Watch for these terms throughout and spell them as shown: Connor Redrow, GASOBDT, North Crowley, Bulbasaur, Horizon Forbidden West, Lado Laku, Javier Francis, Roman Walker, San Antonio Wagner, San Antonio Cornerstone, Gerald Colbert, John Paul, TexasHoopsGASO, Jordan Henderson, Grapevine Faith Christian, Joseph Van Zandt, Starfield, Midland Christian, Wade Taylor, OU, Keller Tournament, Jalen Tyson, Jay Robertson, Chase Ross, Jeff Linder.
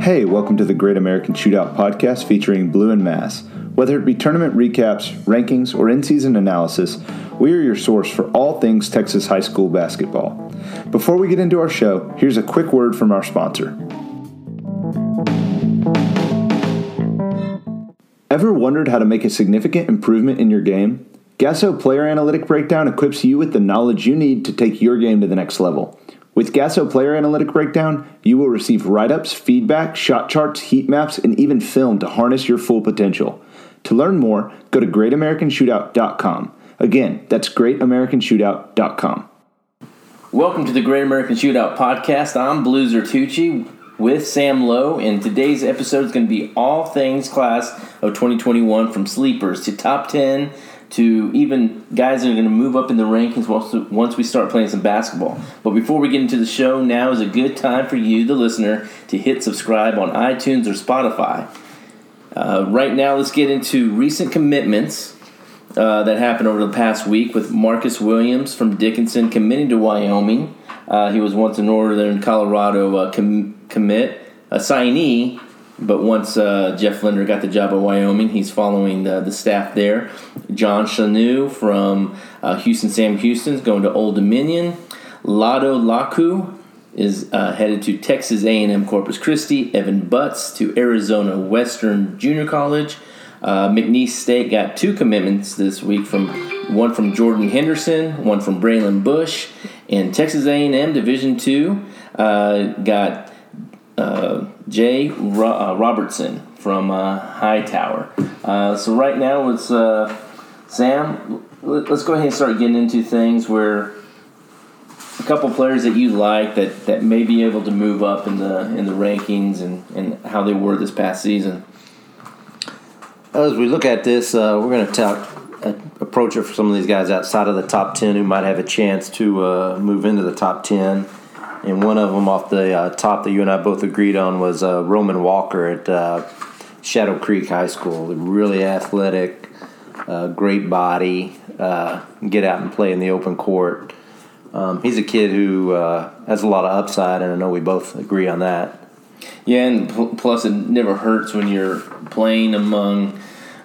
Hey, welcome to the Great American Shootout podcast featuring Blue and Mass. Whether it be tournament recaps, rankings, or in-season analysis, we are your source for all things Texas high school basketball. Before we get into our show, here's a quick word from our sponsor. Ever wondered how to make a significant improvement in your game? Gasso Player Analytic Breakdown equips you with the knowledge you need to take your game to the next level. With Gasso Player Analytic Breakdown, you will receive write-ups, feedback, shot charts, heat maps, and even film to harness your full potential. To learn more, go to greatamericanshootout.com. Again, that's greatamericanshootout.com. Welcome to the Great American Shootout podcast. I'm Blueser Tucci with Sam Lowe, and today's episode is going to be all things class of 2021, from sleepers to top 10 to even guys that are going to move up in the rankings once we start playing some basketball. But before we get into the show, now is a good time for you, the listener, to hit subscribe on iTunes or Spotify. Right now, let's get into recent commitments that happened over the past week, with Marcus Williams from Dickinson committing to Wyoming. He was once a Northern Colorado signee, but once Jeff Linder got the job at Wyoming, he's following the staff there. John Chanu from Sam Houston is going to Old Dominion. Lado Laku is headed to Texas A and M Corpus Christi. Evan Butts to Arizona Western Junior College. McNeese State got two commitments this week, one from Jordan Henderson, one from Braylon Bush. And Texas A and M Division II got Jay Robertson from Hightower. So right now it's Sam. Let's go ahead and start getting into things where a couple players that you like that may be able to move up in the rankings and how they were this past season. As we look at this, we're going to approach it for some of these guys outside of the top 10 who might have a chance to move into the top 10. And one of them off the top that you and I both agreed on was Roman Walker at Shadow Creek High School. Really athletic, great body, get out and play in the open court. He's a kid who has a lot of upside, and I know we both agree on that. Yeah, and plus it never hurts when you're playing among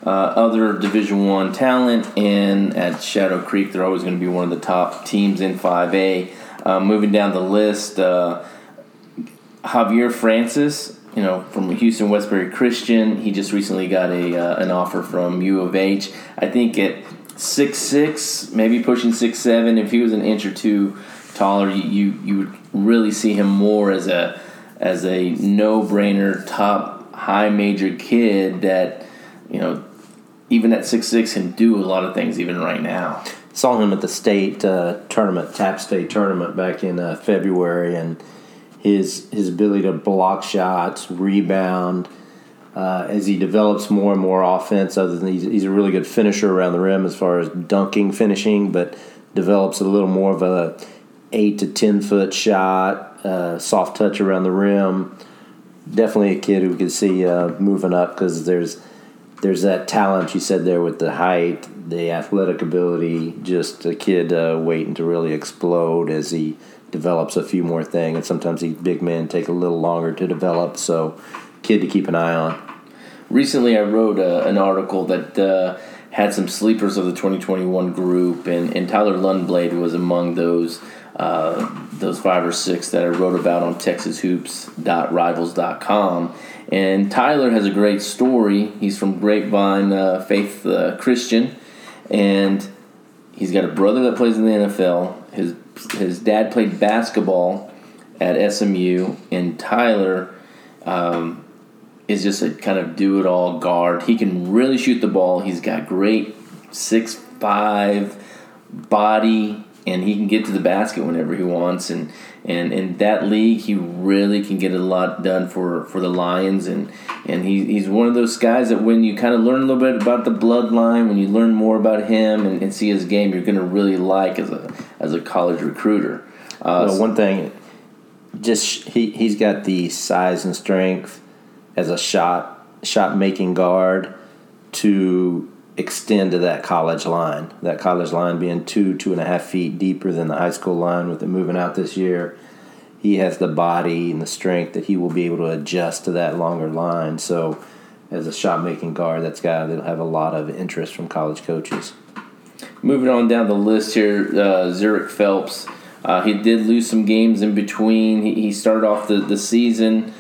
other Division I talent, and at Shadow Creek they're always going to be one of the top teams in 5A. Moving down the list, Javier Francis, from Houston Westbury Christian, he just recently got an offer from U of H. I think at 6'6", maybe pushing 6'7", if he was an inch or two taller, you would really see him more as a no-brainer, top high major kid that even at 6'6" can do a lot of things even right now. Saw him at the state tournament, Tap State tournament back in February, and his ability to block shots, rebound, as he develops more and more offense. Other than he's a really good finisher around the rim as far as dunking, finishing, but develops a little more of a 8 to 10 foot shot, soft touch around the rim. Definitely a kid who we could see moving up, because there's that talent you said there with the height, the athletic ability, just a kid waiting to really explode as he develops a few more things. And sometimes these big men take a little longer to develop, so kid to keep an eye on. Recently I wrote an article that had some sleepers of the 2021 group, and Tyler Lundblade was among those 5 or 6 that I wrote about on texashoops.rivals.com. And Tyler has a great story. He's from Grapevine Faith Christian, and he's got a brother that plays in the NFL. His dad played basketball at SMU, and Tyler is just a kind of do-it-all guard. He can really shoot the ball. He's got great 6'5" body, and he can get to the basket whenever he wants. And in that league, he really can get a lot done for the Lions. And he's one of those guys that when you kind of learn a little bit about the bloodline, when you learn more about him and see his game, you're going to really like as a college recruiter. One thing, just he's got the size and strength as a shot-making guard to extend to that college line. That college line being 2.5 feet deeper than the high school line with it moving out this year. he has the body and the strength that he will be able to adjust to that longer line. So as a shot-making guard, that's a guy that'll have a lot of interest from college coaches. Moving on down the list here, Zurich Phelps. He did lose some games in between. He started off the season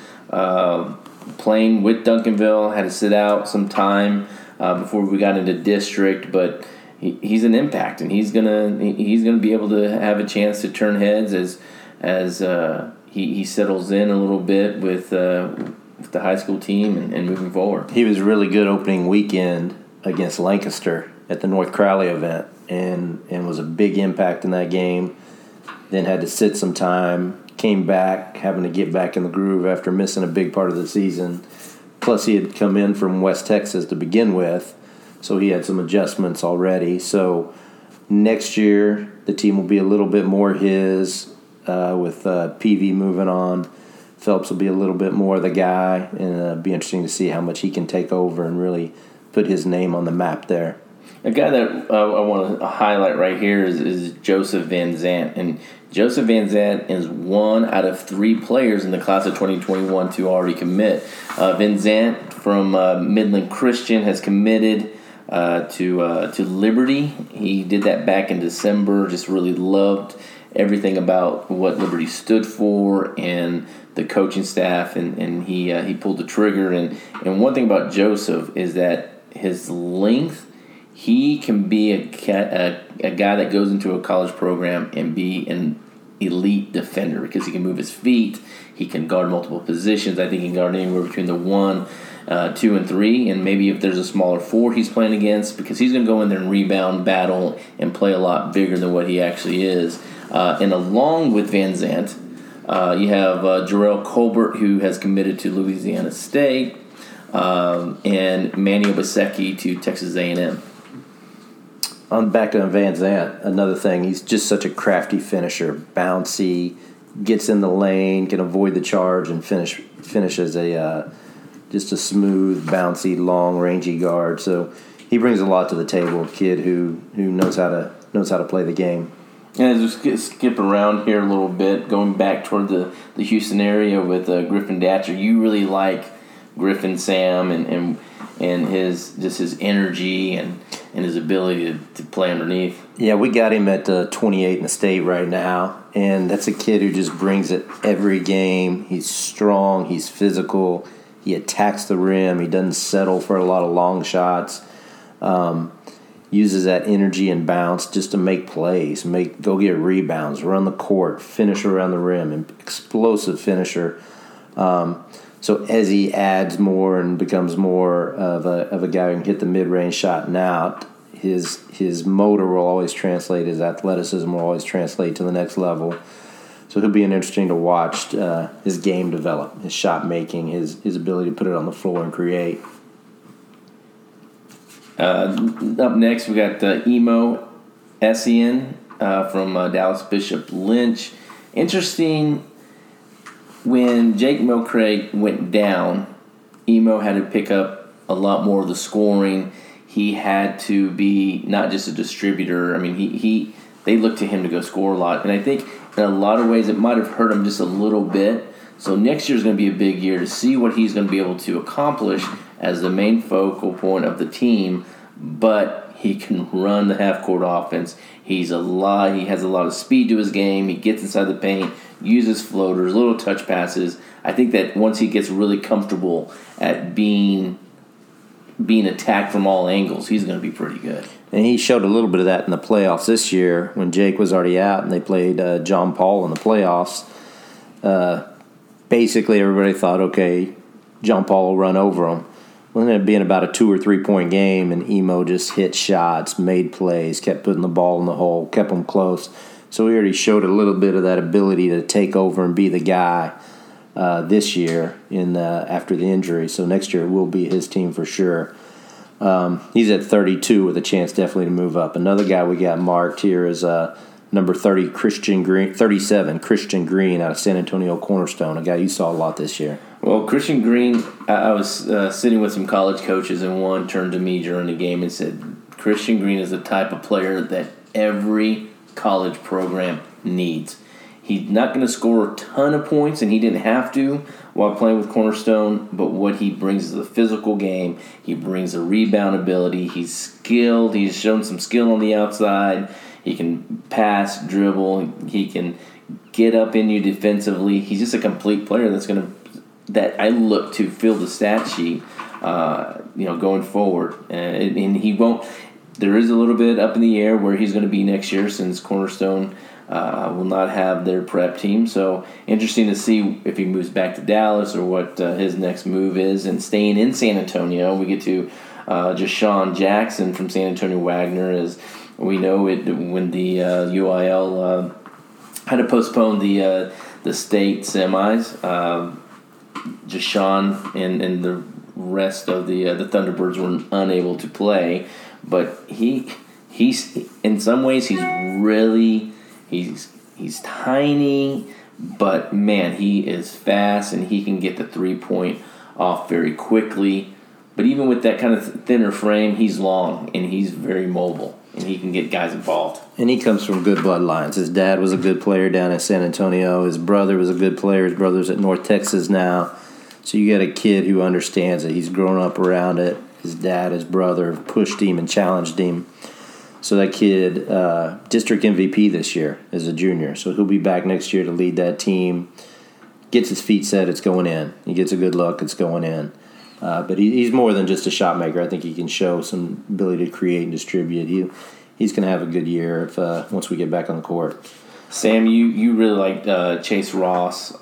playing with Duncanville, had to sit out some time before we got into district, but he's an impact, and he's gonna be able to have a chance to turn heads as he settles in a little bit with the high school team and moving forward. He was really good opening weekend against Lancaster at the North Crowley event, and was a big impact in that game. Then had to sit some time, came back, having to get back in the groove after missing a big part of the season. Plus, he had come in from West Texas to begin with, so he had some adjustments already. So next year, the team will be a little bit more his with PV moving on. Phelps will be a little bit more the guy, and it'll be interesting to see how much he can take over and really put his name on the map there. A guy that I want to highlight right here is Joseph Van Zandt. And Joseph Van Zandt is one out of three players in the class of 2021 to already commit. Van Zandt from Midland Christian has committed to Liberty. He did that back in December. Just really loved everything about what Liberty stood for and the coaching staff. And he pulled the trigger. And one thing about Joseph is that his length, he can be a guy that goes into a college program and be an elite defender because he can move his feet. He can guard multiple positions. I think he can guard anywhere between the 1, 2, and 3, and maybe if there's a smaller 4 he's playing against, because he's going to go in there and rebound, battle, and play a lot bigger than what he actually is. And along with Van Zandt, you have Jarrell Colbert, who has committed to Louisiana State, and Manuel Obiseki to Texas A and M. On back to Van Zandt, another thing, he's just such a crafty finisher, bouncy, gets in the lane, can avoid the charge, and finish as just a smooth, bouncy, long, rangy guard. So he brings a lot to the table, a kid who knows how to play the game. And as we skip around here a little bit, going back toward the Houston area with Griffin Datcher, you really like Griffin Sam and his energy and his ability to play underneath. Yeah, we got him at 28 in the state right now, and that's a kid who just brings it every game. He's strong. He's physical. He attacks the rim. He doesn't settle for a lot of long shots. Uses that energy and bounce just to make plays, go get rebounds, run the court, finish around the rim, an explosive finisher. So as he adds more and becomes more of a guy who can hit the mid-range shot and out, his motor will always translate, his athleticism will always translate to the next level. So it'll be interesting to watch his game develop, his shot making, his ability to put it on the floor and create. Up next, we got Emo Essien from Dallas Bishop Lynch. Interesting. When Jake Milcraig went down, Emo had to pick up a lot more of the scoring. He had to be not just a distributor. I mean, they looked to him to go score a lot. And I think in a lot of ways it might have hurt him just a little bit. So next year is going to be a big year to see what he's going to be able to accomplish as the main focal point of the team. But he can run the half-court offense. He has a lot of speed to his game. He gets inside the paint, uses floaters, little touch passes. I think that once he gets really comfortable at being attacked from all angles, he's going to be pretty good. And he showed a little bit of that in the playoffs this year when Jake was already out and they played John Paul in the playoffs. Basically, everybody thought, okay, John Paul will run over him. Well, it ended up being about a 2 or 3 point game, and Emo just hit shots, made plays, kept putting the ball in the hole, kept them close. So he already showed a little bit of that ability to take over and be the guy this year after the injury. So next year it will be his team for sure. He's at 32 with a chance definitely to move up. Another guy we got marked here is number 37, Christian Green out of San Antonio Cornerstone, a guy you saw a lot this year. Well, Christian Green, I was sitting with some college coaches, and one turned to me during the game and said, Christian Green is the type of player that every college program needs. He's not going to score a ton of points, and he didn't have to while playing with Cornerstone, but what he brings is the physical game. He brings the rebound ability. He's skilled. He's shown some skill on the outside. He can pass, dribble. He can get up in you defensively. He's just a complete player that I look to fill the stat sheet, going forward. And he won't. There is a little bit up in the air where he's going to be next year since Cornerstone will not have their prep team. So interesting to see if he moves back to Dallas or what his next move is. And staying in San Antonio, we get to Jashawn Jackson from San Antonio Wagner. As we know, when the UIL had to postpone the state semis, Jashawn and the rest of the Thunderbirds were unable to play. But he's in some ways he's tiny, but man, he is fast and he can get the 3-point off very quickly. But even with that kind of thinner frame, he's long and he's very mobile and he can get guys involved. And he comes from good bloodlines. His dad was a good player down in San Antonio. His brother was a good player. His brother's at North Texas now. So you got a kid who understands it. He's grown up around it. His dad, his brother pushed him and challenged him. So that kid, district MVP this year as a junior. So he'll be back next year to lead that team. Gets his feet set, it's going in. He gets a good look, it's going in. But he's more than just a shot maker. I think he can show some ability to create and distribute. He's going to have a good year once we get back on the court. Sam, you really liked Chase Ross.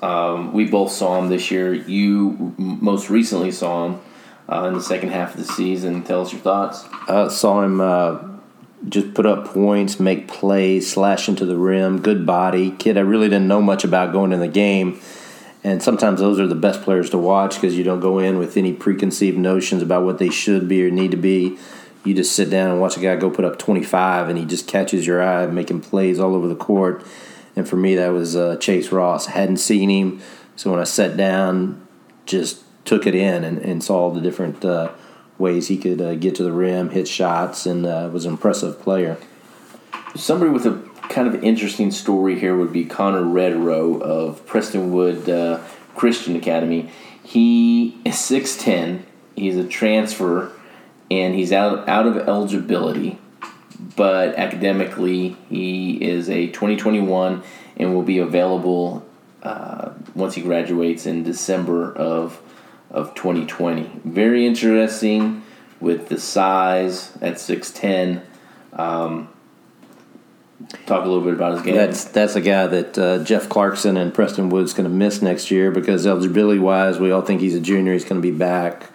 We both saw him this year. You most recently saw him in the second half of the season. Tell us your thoughts. Saw him just put up points, make plays, slash into the rim, good body. Kid I really didn't know much about going in the game. And sometimes those are the best players to watch because you don't go in with any preconceived notions about what they should be or need to be. You just sit down and watch a guy go put up 25, and he just catches your eye, making plays all over the court. And for me, that was Chase Ross. Hadn't seen him, so when I sat down, just took it in and saw all the different ways he could get to the rim, hit shots, and was an impressive player. Somebody with a kind of interesting story here would be Connor Redrow of Prestonwood Christian Academy. He is 6'10". He's a transfer, and he's out of eligibility. But academically, he is a 2021 and will be available once he graduates in December of 2020. Very interesting with the size at 6'10". Talk a little bit about his game. That's a guy that Jeff Clarkson and Preston Wood's going to miss next year because eligibility-wise, we all think he's a junior. He's going to be back.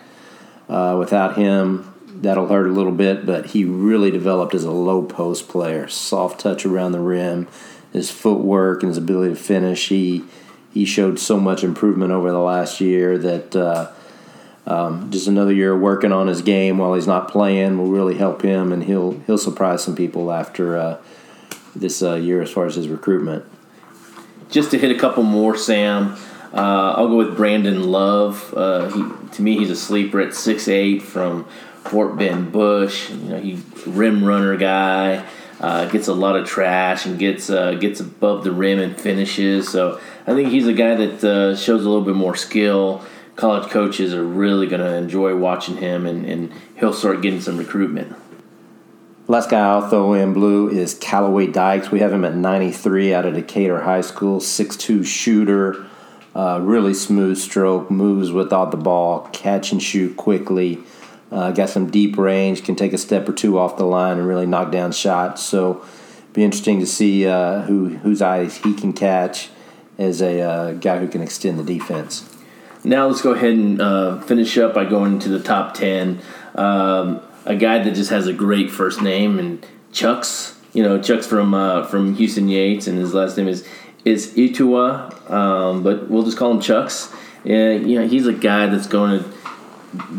Without him, that'll hurt a little bit, but he really developed as a low-post player. Soft touch around the rim, his footwork and his ability to finish. He showed so much improvement over the last year that just another year working on his game while he's not playing will really help him, and he'll surprise some people after this year as far as his recruitment. Just to hit a couple more, Sam, I'll go with Brandon Love. To me, he's a sleeper at 6'8" from Fort Ben Bush. He rim runner guy. Gets a lot of trash and gets above the rim and finishes. So I think he's a guy that shows a little bit more skill. College coaches are really going to enjoy watching him, and he'll start getting some recruitment. Last guy I'll throw in blue is Callaway Dykes. We have him at 93 out of Decatur High School, 6'2 shooter, really smooth stroke, moves without the ball, catch and shoot quickly. Got some deep range, can take a step or two off the line and really knock down shots. So be interesting to see whose eyes he can catch as a guy who can extend the defense. Now let's go ahead and finish up by going to the top 10. A guy that just has a great first name, and Chucks. Chucks from Houston Yates, and his last name is Itua, but we'll just call him Chucks. He's a guy that's going to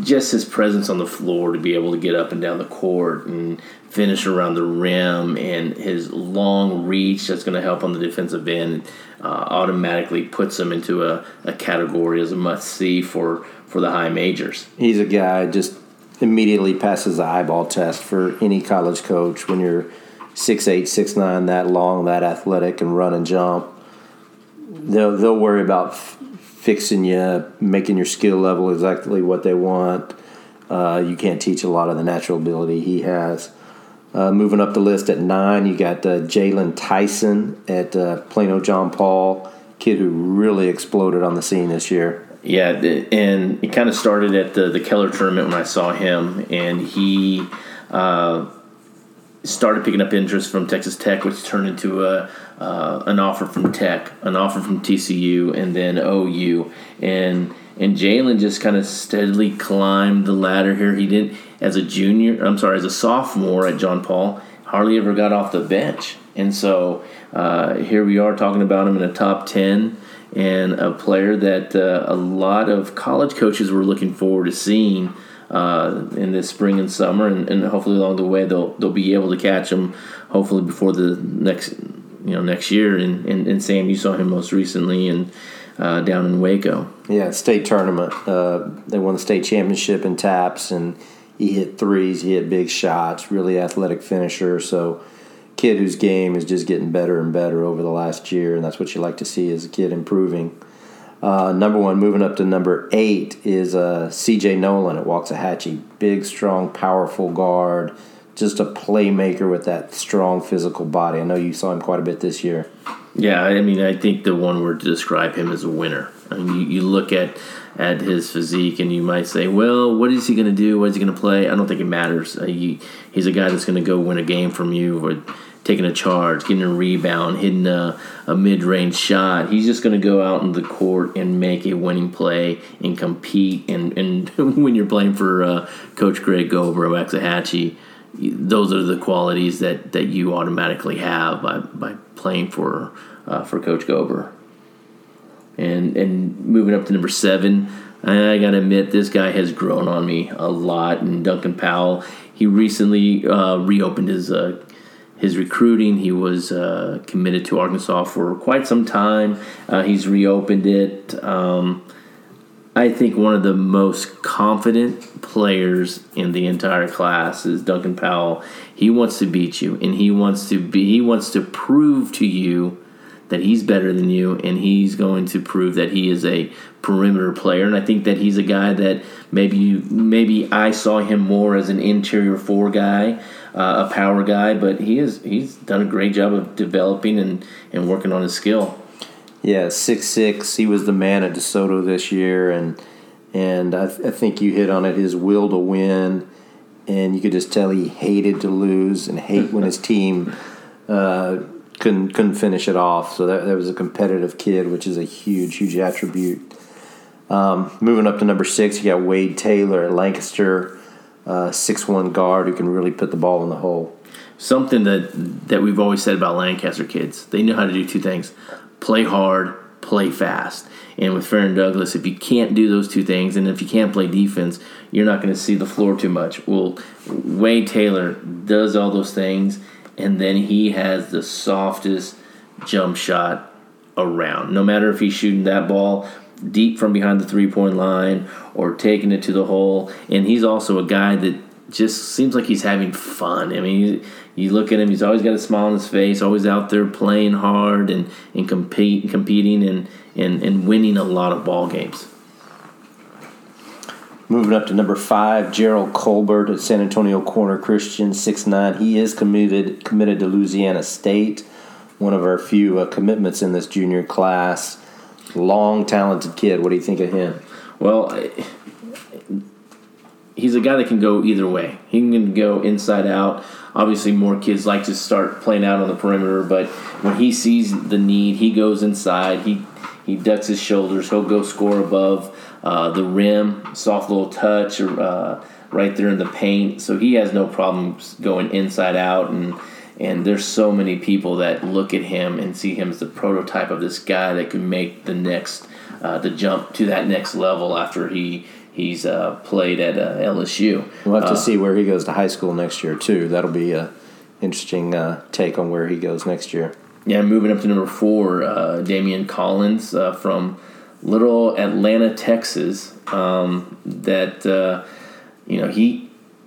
just his presence on the floor to be able to get up and down the court and finish around the rim, and his long reach that's going to help on the defensive end automatically puts him into a category as a must-see for the high majors. He's a guy just immediately passes the eyeball test for any college coach. When you're 6'8", 6'9", that long, that athletic, and run and jump, they'll worry about fixing you, making your skill level exactly what they want. You can't teach a lot of the natural ability he has. Moving up the list at 9, you got Jalen Tyson at Plano John Paul, kid who really exploded on the scene this year. Yeah, and it kind of started at the Keller tournament when I saw him, and he started picking up interest from Texas Tech, which turned into an offer from Tech, an offer from TCU, and then OU. And Jalen just kind of steadily climbed the ladder here. He didn't, as a sophomore at John Paul, hardly ever got off the bench. And so here we are talking about him in the top 10, and a player that a lot of college coaches were looking forward to seeing in this spring and summer, and hopefully along the way they'll be able to catch him, hopefully before the next year. And Sam, you saw him most recently down in Waco. Yeah, state tournament. They won the state championship in taps, and he hit threes, he hit big shots, really athletic finisher. So kid whose game is just getting better and better over the last year, and that's what you like to see, is a kid improving. Moving up to number 8 is C.J. Nolan at Waxahachie. Big, strong, powerful guard, just a playmaker with that strong physical body. I know you saw him quite a bit this year. Yeah, I mean, I think the one word to describe him is a winner. I mean, you look at his physique, and you might say, well, what is he going to do? What is he going to play? I don't think it matters. He's a guy that's going to go win a game from you, or taking a charge, getting a rebound, hitting a mid-range shot. He's just going to go out on the court and make a winning play and compete. And when you're playing for Coach Greg Gober at Waxahachie, those are the qualities that you automatically have by playing for Coach Gober. And moving up to number 7, I got to admit, this guy has grown on me a lot. And Duncan Powell, he recently reopened his recruiting. He was committed to Arkansas for quite some time. He's reopened it. I think one of the most confident players in the entire class is Duncan Powell. He wants to beat you, and he wants to prove to you that he's better than you, and he's going to prove that he is a perimeter player. And I think that he's a guy that maybe I saw him more as an interior 4 guy, a power guy, but he's done a great job of developing and working on his skill. Yeah, 6'6", he was the man at DeSoto this year, and I think you hit on it, his will to win, and you could just tell he hated to lose and hate when his team couldn't finish it off. So that was a competitive kid, which is a huge, huge attribute. Moving up to number 6, you got Wade Taylor at Lancaster, 6'1" guard who can really put the ball in the hole. Something that we've always said about Lancaster kids, they know how to do two things: play hard, play fast. And with Farron Douglas, if you can't do those two things, and if you can't play defense, you're not going to see the floor too much. Well, Wade Taylor does all those things, and then he has the softest jump shot around. No matter if he's shooting that ball deep from behind the three-point line or taking it to the hole. And he's also a guy that just seems like he's having fun. I mean, you look at him, he's always got a smile on his face, always out there playing hard and competing and winning a lot of ball games. Moving up to number 5, Gerald Colbert at San Antonio Corner Christian, 6'9". He is committed to Louisiana State, one of our few commitments in this junior class. Long, talented kid. What do you think of him? Well, he's a guy that can go either way. He can go inside out. Obviously, more kids like to start playing out on the perimeter, but when he sees the need, he goes inside. He ducks his shoulders. He'll go score above the rim, soft little touch right there in the paint. So he has no problems going inside out. And there's so many people that look at him and see him as the prototype of this guy that can make the jump to that next level after he's played at LSU. We'll have to see where he goes to high school next year, too. That'll be an interesting take on where he goes next year. Yeah, moving up to number 4, Damian Collins from little Atlanta, Texas.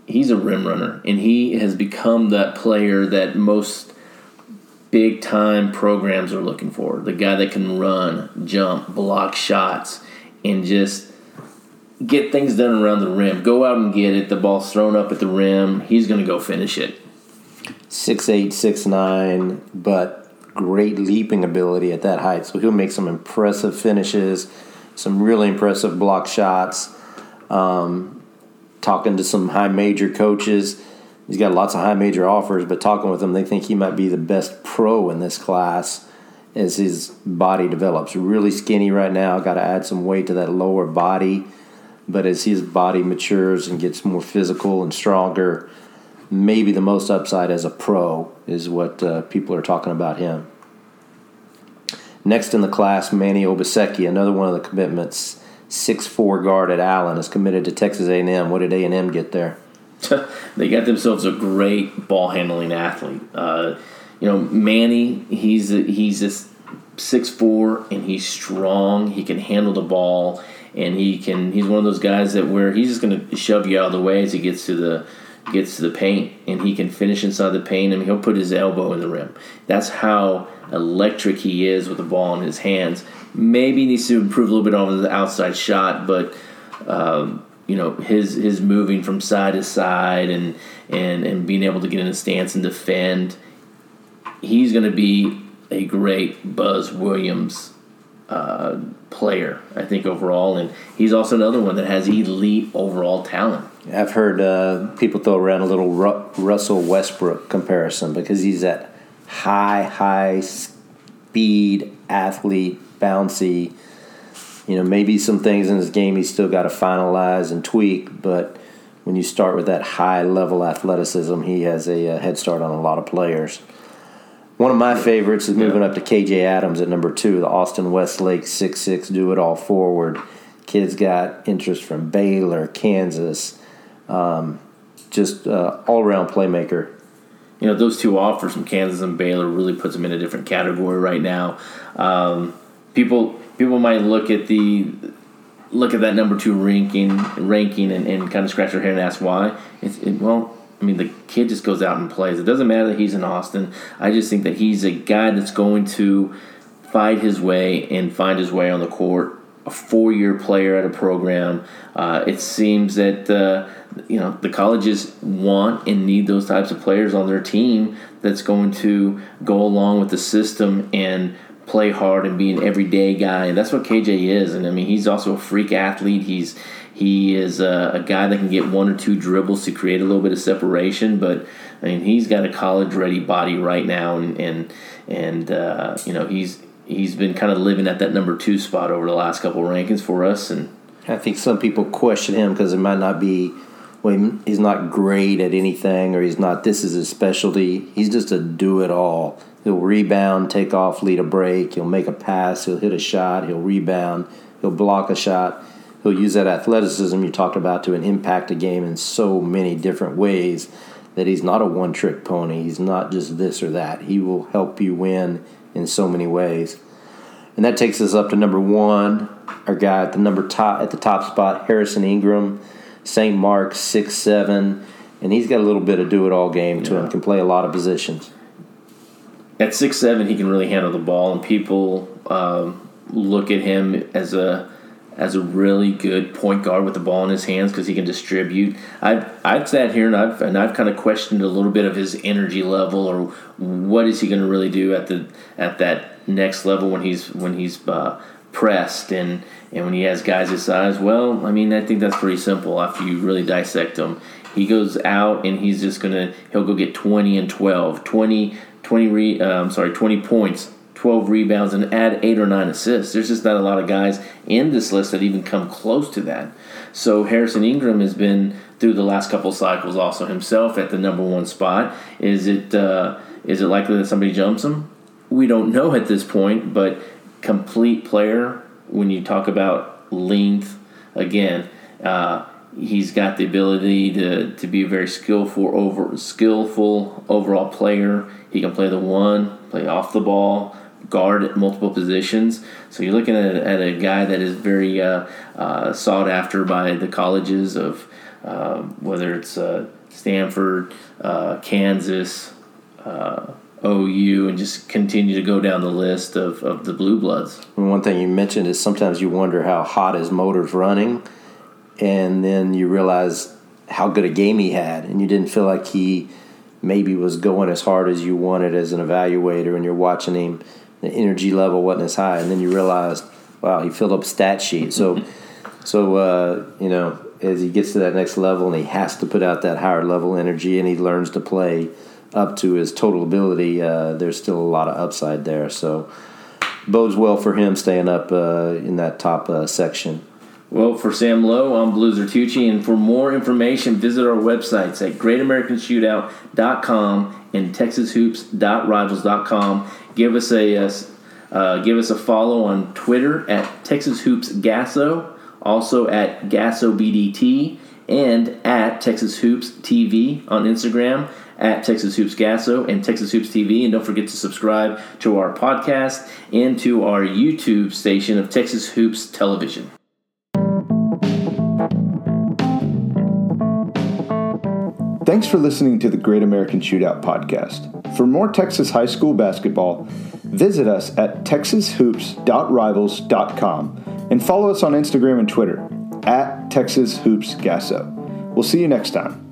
He's a rim runner, and he has become that player that most big-time programs are looking for. The guy that can run, jump, block shots, and just get things done around the rim. Go out and get it. The ball's thrown up at the rim. He's going to go finish it. 6'8", 6'9", but great leaping ability at that height. So he'll make some impressive finishes, some really impressive block shots. Talking to some high major coaches. He's got lots of high-major offers, but talking with them, they think he might be the best pro in this class as his body develops. Really skinny right now, got to add some weight to that lower body. But as his body matures and gets more physical and stronger, maybe the most upside as a pro is what people are talking about him. Next in the class, Manuel Obiseki, another one of the commitments. 6'4" guard at Allen is committed to Texas A and M. What did A and M get there? They got themselves a great ball-handling athlete. Manny, he's just 6'4", and he's strong. He can handle the ball, and he's one of those guys that where he's just going to shove you out of the way as he gets to the paint, and he can finish inside the paint, and he'll put his elbow in the rim. That's how electric he is with the ball in his hands. Maybe needs to improve a little bit on the outside shot, but his moving from side to side and being able to get in a stance and defend, he's going to be a great Buzz Williams player, I think, overall. And he's also another one that has elite overall talent. I've heard people throw around a little Russell Westbrook comparison because he's that high speed athlete, bouncy. Maybe some things in his game he's still got to finalize and tweak, but when you start with that high-level athleticism, he has a head start on a lot of players. One of my favorites is moving up to K.J. Adams at number 2, the Austin Westlake 6'6", do-it-all forward. Kid's got interest from Baylor, Kansas, all-around playmaker. Those two offers from Kansas and Baylor really puts them in a different category right now. People might look at that number 2 ranking and kind of scratch their head and ask why. The kid just goes out and plays. It doesn't matter that he's in Austin. I just think that he's a guy that's going to fight his way and find his way on the court. A 4-year player at a program. It seems that the colleges want and need those types of players on their team that's going to go along with the system and play hard and be an everyday guy, and that's what KJ is. And he's also a freak athlete. He is a guy that can get one or two dribbles to create a little bit of separation. But he's got a college ready body right now, and he's been kind of living at that number 2 spot over the last couple of rankings for us. And I think some people question him because it might not be. He's not great at anything, or he's not. This is his specialty. He's just a do-it-all. He'll rebound, take off, lead a break. He'll make a pass. He'll hit a shot. He'll rebound. He'll block a shot. He'll use that athleticism you talked about to impact a game in so many different ways that he's not a one-trick pony. He's not just this or that. He will help you win in so many ways. And that takes us up to number 1. Our guy at the top spot, Harrison Ingram. St. Mark's 6'7", and he's got a little bit of do-it-all game to him. Can play a lot of positions. At 6'7", he can really handle the ball, and people look at him as a really good point guard with the ball in his hands because he can distribute. I've sat here and I've kind of questioned a little bit of his energy level, or what is he going to really do at that next level when he's pressed and when he has guys his size. Well, I think that's pretty simple after you really dissect him. He goes out and he's just he'll go get 20 and 12, 20 points, 12 rebounds, and add 8 or 9 assists. There's just not a lot of guys in this list that even come close to that. So Harrison Ingram has been through the last couple cycles also himself at the number 1 spot. Is it likely that somebody jumps him? We don't know at this point, but complete player. When you talk about length, again, he's got the ability to be a very skillful overall player. He can play the one, play off the ball, guard at multiple positions. So you're looking at a guy that is very sought after by the colleges of whether it's Stanford, Kansas, OU and just continue to go down the list of the Blue Bloods. And one thing you mentioned is sometimes you wonder how hot his motor's running, and then you realize how good a game he had, and you didn't feel like he maybe was going as hard as you wanted as an evaluator, and you're watching him, the energy level wasn't as high, and then you realized, wow, he filled up a stat sheet. So, as he gets to that next level and he has to put out that higher level energy and he learns to play up to his total ability, there's still a lot of upside there. So bodes well for him staying up in that top section. Well, for Sam Lowe, I'm Blueser Tucci, and for more information, visit our websites at greatamericanshootout.com and texashoops.rivals.com. Give us a follow on Twitter at TexasHoopsGasso, also at GassoBDT, and at TexasHoopsTV on Instagram, at TexasHoopsGasso and TexasHoopsTV. And don't forget to subscribe to our podcast and to our YouTube station of Texas Hoops Television. Thanks for listening to the Great American Shootout Podcast. For more Texas high school basketball, visit us at texashoops.rivals.com and follow us on Instagram and Twitter at TexasHoopsGasso. We'll see you next time.